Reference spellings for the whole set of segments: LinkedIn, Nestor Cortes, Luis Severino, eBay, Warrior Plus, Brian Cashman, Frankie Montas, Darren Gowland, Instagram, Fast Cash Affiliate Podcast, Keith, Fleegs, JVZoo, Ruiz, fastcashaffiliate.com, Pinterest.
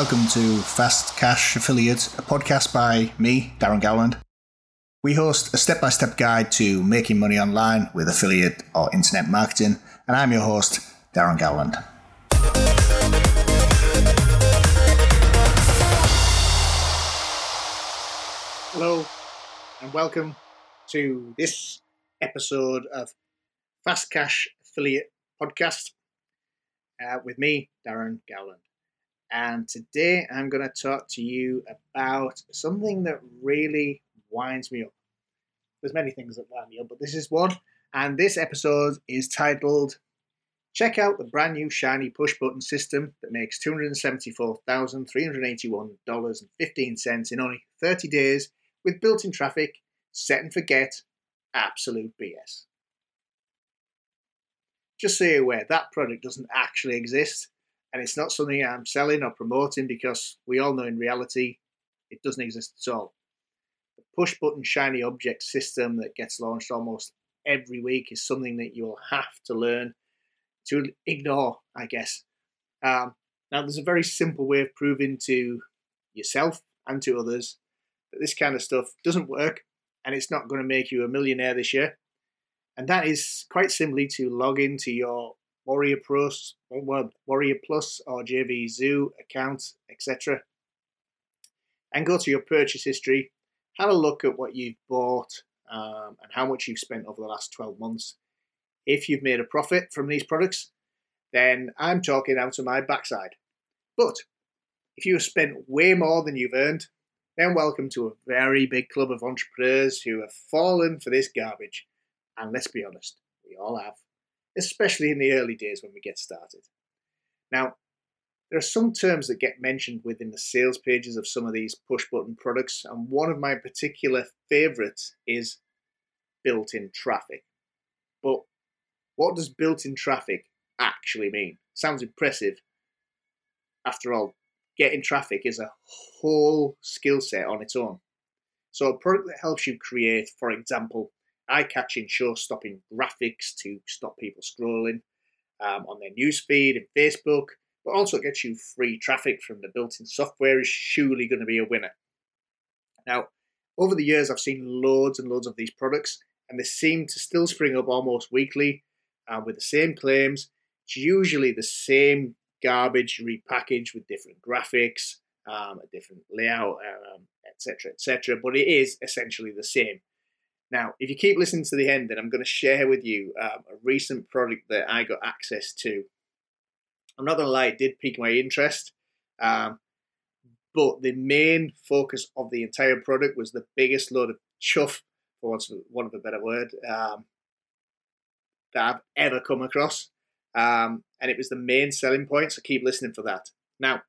Welcome to Fast Cash Affiliate, a podcast by me, Darren Gowland. We host a step-by-step guide to making money online with affiliate or internet marketing, and I'm your host, Darren Gowland. Hello, and welcome to this episode of Fast Cash Affiliate Podcast with me, Darren Gowland. And today I'm going to talk to you about something that really winds me up. There's many things that wind me up, but this is one. And this episode is titled, Check Out the Brand New Shiny Push Button System That Makes $274,381.15 in only 30 days with built-in traffic, set and forget, absolute BS. Just so you're aware, that product doesn't actually exist. And it's not something I'm selling or promoting because we all know in reality it doesn't exist at all. The push-button shiny object system that gets launched almost every week is something that you'll have to learn to ignore, I guess. Now, there's a very simple way of proving to yourself and to others that this kind of stuff doesn't work and it's not going to make you a millionaire this year. And that is quite simply to log into your Warrior Plus or JVZoo account, etc. And go to your purchase history, have a look at what you've bought and how much you've spent over the last 12 months. If you've made a profit from these products, then I'm talking out of my backside. But if you have spent way more than you've earned, then welcome to a very big club of entrepreneurs who have fallen for this garbage. And let's be honest, we all have. Especially in the early days when we get started. Now, there are some terms that get mentioned within the sales pages of some of these push-button products, and one of my particular favourites is built-in traffic. But what does built-in traffic actually mean? Sounds impressive. After all, getting traffic is a whole skill set on its own. So a product that helps you create, for example, eye-catching, show-stopping graphics to stop people scrolling on their newsfeed and Facebook, but also gets you free traffic from the built-in software is surely going to be a winner. Now, over the years, I've seen loads and loads of these products, and they seem to still spring up almost weekly with the same claims. It's usually the same garbage repackaged with different graphics, a different layout, etc., etc., but it is essentially the same. Now, if you keep listening to the end, then I'm going to share with you a recent product that I got access to. I'm not going to lie, it did pique my interest, but the main focus of the entire product was the biggest load of chuff, for want of a better word, that I've ever come across, and it was the main selling point, so keep listening for that. Now,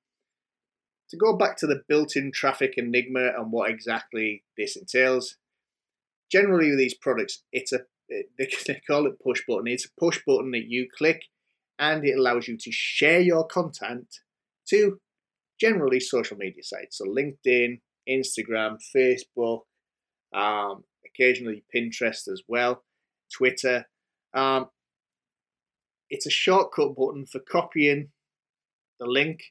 to go back to the built-in traffic enigma and what exactly this entails, generally, with these products, they call it push button. It's a push button that you click, and it allows you to share your content to generally social media sites, so LinkedIn, Instagram, Facebook, occasionally Pinterest as well, Twitter. It's a shortcut button for copying the link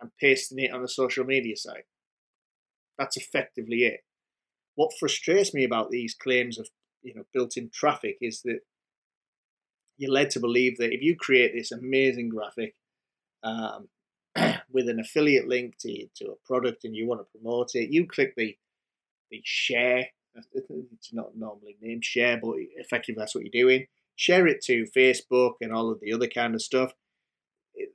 and pasting it on a social media site. That's effectively it. What frustrates me about these claims of built-in traffic is that you're led to believe that if you create this amazing graphic with an affiliate link to a product and you want to promote it, you click the share. It's not normally named share, but effectively that's what you're doing. Share it to Facebook and all of the other kind of stuff.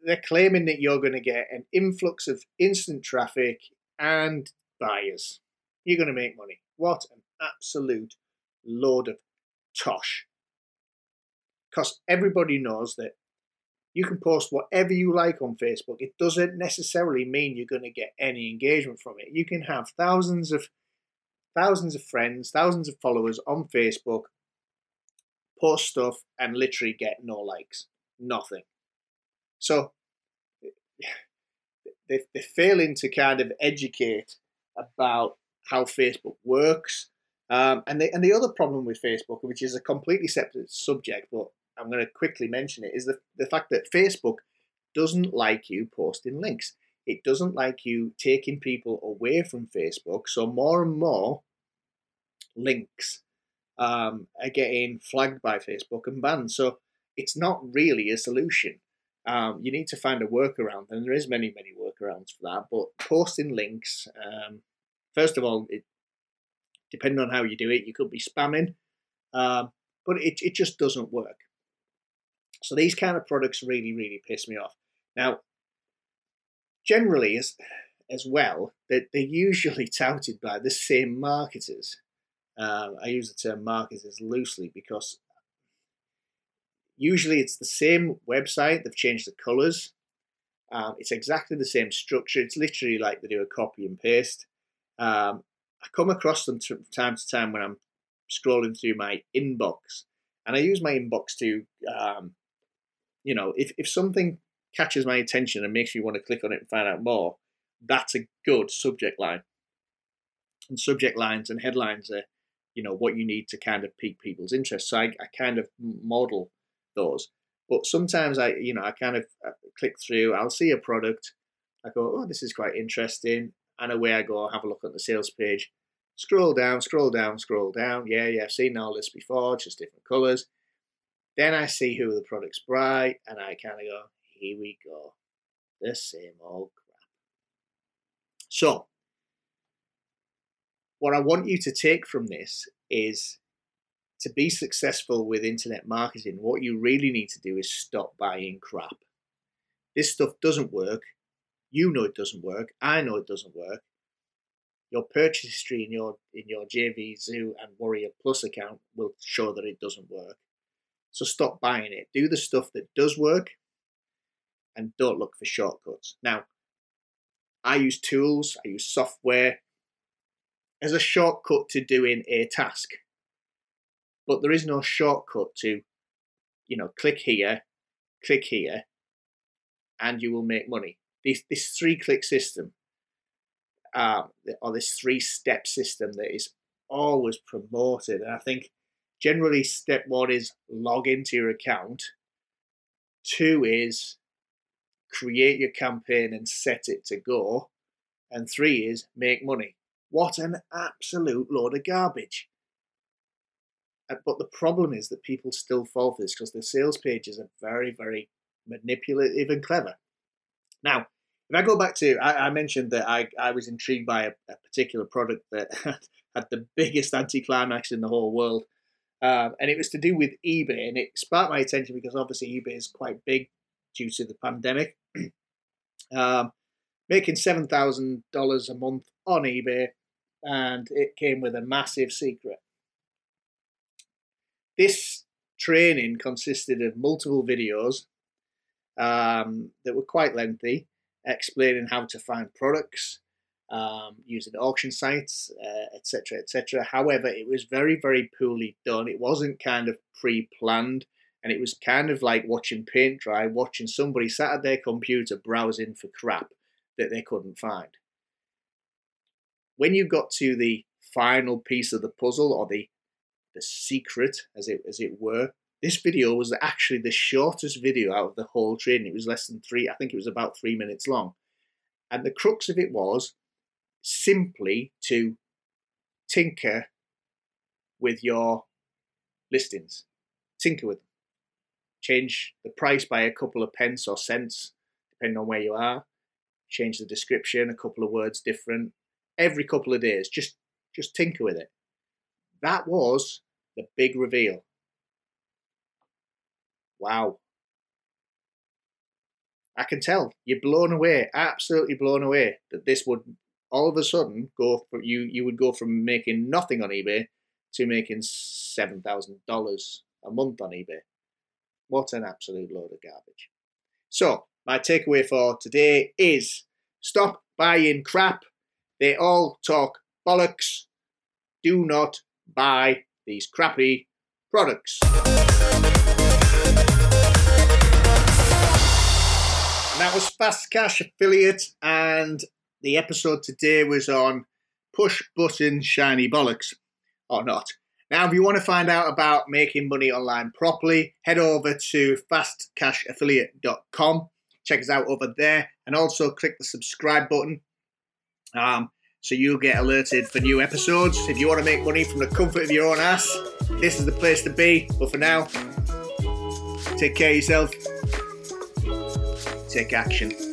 They're claiming that you're going to get an influx of instant traffic and buyers. You're going to make money. What an absolute load of tosh. Because everybody knows that you can post whatever you like on Facebook. It doesn't necessarily mean you're going to get any engagement from it. You can have thousands of friends, thousands of followers on Facebook, post stuff and literally get no likes, nothing. So they're failing to kind of educate about how Facebook works, and the other problem with Facebook, which is a completely separate subject, but I'm going to quickly mention it, is the fact that Facebook doesn't like you posting links. It doesn't like you taking people away from Facebook. So more and more links are getting flagged by Facebook and banned. So it's not really a solution. You need to find a workaround, and there is many, many workarounds for that. But posting links, first of all, it, depending on how you do it, you could be spamming, but it just doesn't work. So these kind of products really, really piss me off. Now, generally as well, they're usually touted by the same marketers. I use the term marketers loosely because usually it's the same website. They've changed the colours. It's exactly the same structure. It's literally like they do a copy and paste. I come across them from time to time when I'm scrolling through my inbox. And I use my inbox to, if something catches my attention and makes me want to click on it and find out more, that's a good subject line. And subject lines and headlines are, what you need to kind of pique people's interest. So I kind of model those. But sometimes I kind of click through, I'll see a product, I go, oh, this is quite interesting. And away I go, have a look at the sales page. Scroll down. Yeah, I've seen all this before, just different colours. Then I see who the product's by, and I kind of go, here we go. The same old crap. So, what I want you to take from this is to be successful with internet marketing, what you really need to do is stop buying crap. This stuff doesn't work. You know it doesn't work. I know it doesn't work. Your purchase history in your JVZoo and Warrior Plus account will show that it doesn't work. So stop buying it. Do the stuff that does work and don't look for shortcuts. Now, I use tools, I use software as a shortcut to doing a task. But there is no shortcut to, click here, and you will make money. This three-click system. Or this three-step system that is always promoted. And I think generally step one is log into your account. 2 is create your campaign and set it to go. And 3 is make money. What an absolute load of garbage. But the problem is that people still fall for this because the sales pages are very, very manipulative and clever. Now, if I go back to, I mentioned that I was intrigued by a particular product that had the biggest anticlimax in the whole world. And it was to do with eBay. And it sparked my attention because obviously eBay is quite big due to the pandemic. Making $7,000 a month on eBay. And it came with a massive secret. This training consisted of multiple videos that were quite lengthy, explaining how to find products, using auction sites, etc., etc. However, it was very, very poorly done. It wasn't kind of pre-planned, and it was kind of like watching paint dry, watching somebody sat at their computer browsing for crap that they couldn't find. When you got to the final piece of the puzzle, or the secret, as it were, this video was actually the shortest video out of the whole training. It was less than 3, I think it was about 3 minutes long. And the crux of it was simply to tinker with your listings. Tinker with them. Change the price by a couple of pence or cents, depending on where you are. Change the description, a couple of words different. Every couple of days, just tinker with it. That was the big reveal. Wow. I can tell you're blown away, absolutely blown away that this would all of a sudden go for you. You would go from making nothing on eBay to making $7,000 a month on eBay. What an absolute load of garbage. So my takeaway for today is stop buying crap. They all talk bollocks. Do not buy these crappy products. That was Fast Cash Affiliate, and the episode today was on push button shiny bollocks, or not. Now, if you want to find out about making money online properly, head over to fastcashaffiliate.com. check us out over there. And also click the subscribe button so you'll get alerted for new episodes. If you want to make money from the comfort of your own ass, this is the place to be. But for now, take care of yourself. Take action.